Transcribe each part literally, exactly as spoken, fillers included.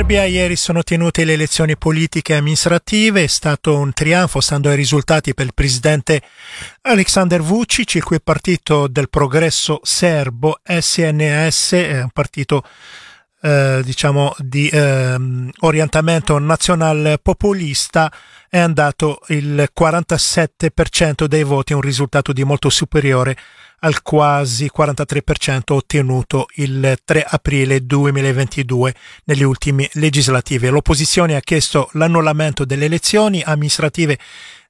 In Serbia ieri sono tenute le elezioni politiche e amministrative, è stato un trionfo stando ai risultati per il presidente Aleksandar Vučić, il cui partito del progresso serbo S N S è un partito eh, diciamo di eh, orientamento nazional populista, è andato il quarantasette per cento dei voti, un risultato di molto superiore al quasi quarantatré per cento ottenuto il tre aprile duemilaventidue nelle ultime legislative. L'opposizione ha chiesto l'annullamento delle elezioni amministrative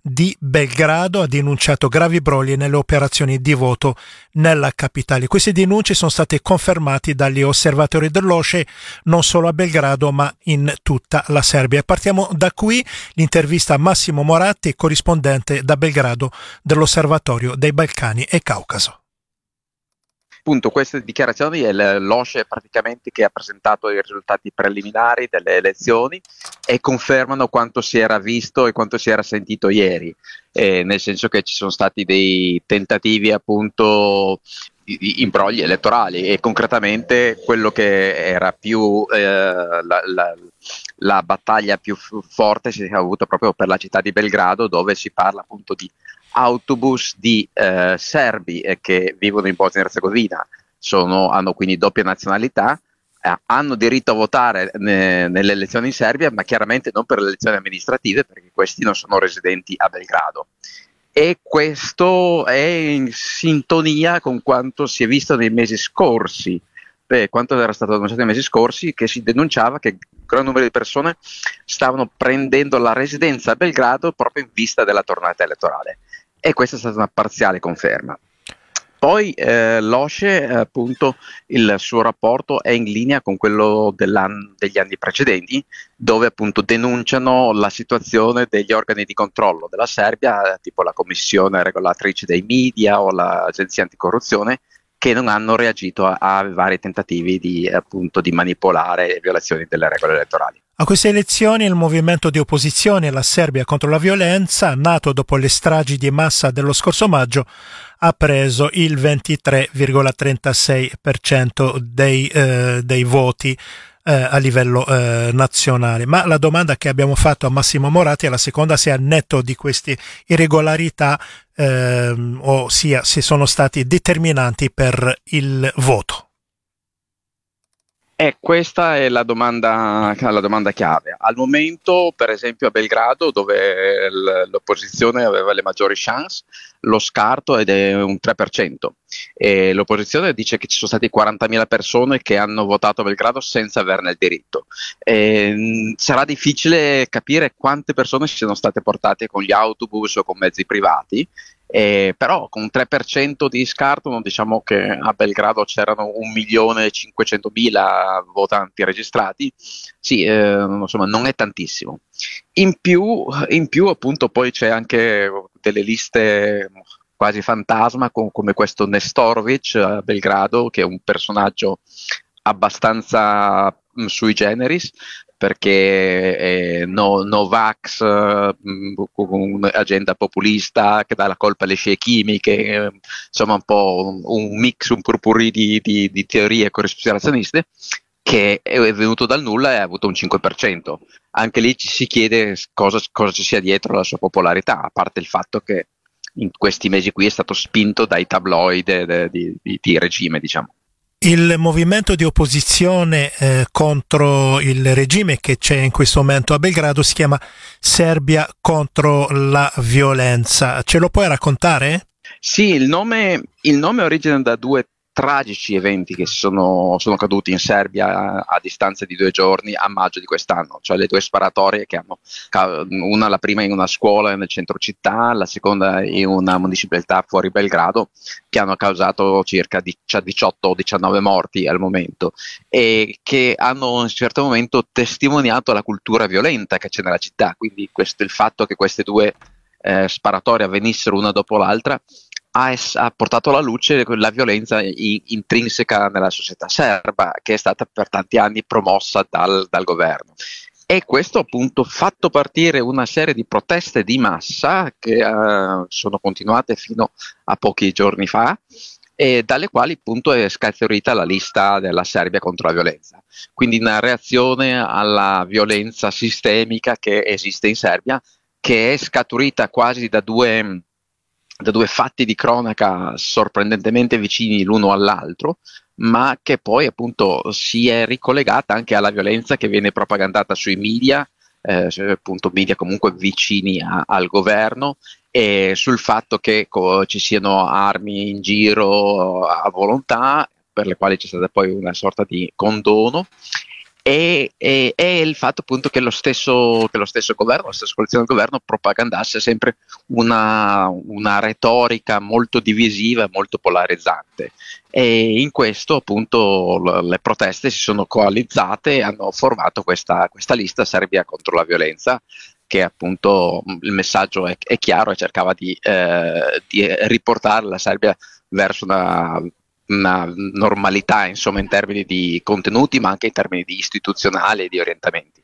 di Belgrado, ha denunciato gravi brogli nelle operazioni di voto nella capitale. Queste denunce sono state confermate dagli osservatori dell'OSCE non solo a Belgrado ma in tutta la Serbia. Partiamo da qui, l'intervista a Massimo Moratti, corrispondente da Belgrado dell'Osservatorio dei Balcani e Caucaso. Appunto, queste dichiarazioni è l'OSCE praticamente che ha presentato i risultati preliminari delle elezioni e confermano quanto si era visto e quanto si era sentito ieri, eh, nel senso che ci sono stati dei tentativi appunto di imbrogli elettorali e concretamente quello che era più eh, la, la, la battaglia più forte si è avuta proprio per la città di Belgrado, dove si parla appunto di autobus di eh, serbi eh, che vivono in Bosnia e Erzegovina, sono, hanno quindi doppia nazionalità, eh, hanno diritto a votare ne, nelle elezioni in Serbia, ma chiaramente non per le elezioni amministrative perché questi non sono residenti a Belgrado. E questo è in sintonia con quanto si è visto nei mesi scorsi, eh, quanto era stato denunciato nei mesi scorsi, che si denunciava che gran numero di persone stavano prendendo la residenza a Belgrado proprio in vista della tornata elettorale. E questa è stata una parziale conferma. Poi eh, l'OSCE, appunto, il suo rapporto è in linea con quello degli anni precedenti, dove appunto denunciano la situazione degli organi di controllo della Serbia, tipo la commissione regolatrice dei media o l'agenzia anticorruzione, che non hanno reagito a, a vari tentativi di, appunto, di manipolare violazioni delle regole elettorali. A queste elezioni il movimento di opposizione La Serbia contro la violenza, nato dopo le stragi di massa dello scorso maggio, ha preso il ventitré virgola trentasei per cento dei, eh, dei voti eh, a livello eh, nazionale. Ma la domanda che abbiamo fatto a Massimo Moratti è la seconda, se al netto di queste irregolarità, eh, ossia se sono stati determinanti per il voto. Eh, questa è la domanda, la domanda chiave. Al momento, per esempio a Belgrado, dove l'opposizione aveva le maggiori chance, lo scarto è un tre per cento. E l'opposizione dice che ci sono state quarantamila persone che hanno votato a Belgrado senza averne il diritto. E sarà difficile capire quante persone siano state portate con gli autobus o con mezzi privati. Eh, però con un tre per cento di scarto non diciamo che a Belgrado c'erano un milione e cinquecentomila votanti registrati, sì, eh, insomma non è tantissimo. In più, in più appunto poi c'è anche delle liste quasi fantasma con, come questo Nestorovic a Belgrado, che è un personaggio abbastanza mh, sui generis, perché eh, no, no Vax, mh, con un'agenda populista che dà la colpa alle scie chimiche, eh, insomma un po' un mix, un purpurri di, di, di teorie cospirazioniste, che è venuto dal nulla e ha avuto un cinque per cento. Anche lì ci si chiede cosa, cosa ci sia dietro la sua popolarità, a parte il fatto che in questi mesi qui è stato spinto dai tabloid di, di, di regime, diciamo. Il movimento di opposizione eh, contro il regime che c'è in questo momento a Belgrado si chiama Serbia contro la violenza. Ce lo puoi raccontare? Sì, il nome, il nome origina da due tragici eventi che sono, sono caduti in Serbia a, a distanza di due giorni a maggio di quest'anno, cioè le due sparatorie che hanno, una la prima in una scuola nel centro città, la seconda in una municipalità fuori Belgrado, che hanno causato circa diciotto diciannove morti al momento e che hanno in un certo momento testimoniato la cultura violenta che c'è nella città. Quindi questo, il fatto che queste due eh, sparatorie avvenissero una dopo l'altra ha portato alla luce la violenza intrinseca nella società serba, che è stata per tanti anni promossa dal, dal governo. E questo appunto ha fatto partire una serie di proteste di massa che uh, sono continuate fino a pochi giorni fa, e dalle quali appunto è scaturita la lista della Serbia contro la violenza. Quindi una reazione alla violenza sistemica che esiste in Serbia, che è scaturita quasi da due, da due fatti di cronaca sorprendentemente vicini l'uno all'altro, ma che poi appunto si è ricollegata anche alla violenza che viene propagandata sui media, eh, appunto media comunque vicini a, al governo, e sul fatto che co- ci siano armi in giro a volontà, per le quali c'è stata poi una sorta di condono, e, e, e il fatto appunto che lo stesso, che lo stesso governo, la stessa coalizione del governo propagandasse sempre una, una retorica molto divisiva e molto polarizzante. E in questo appunto l- le proteste si sono coalizzate e hanno formato questa, questa lista Serbia contro la violenza, che appunto il messaggio è, è chiaro e cercava di, eh, di riportare la Serbia verso una, una normalità, insomma, in termini di contenuti, ma anche in termini di istituzionali e di orientamenti.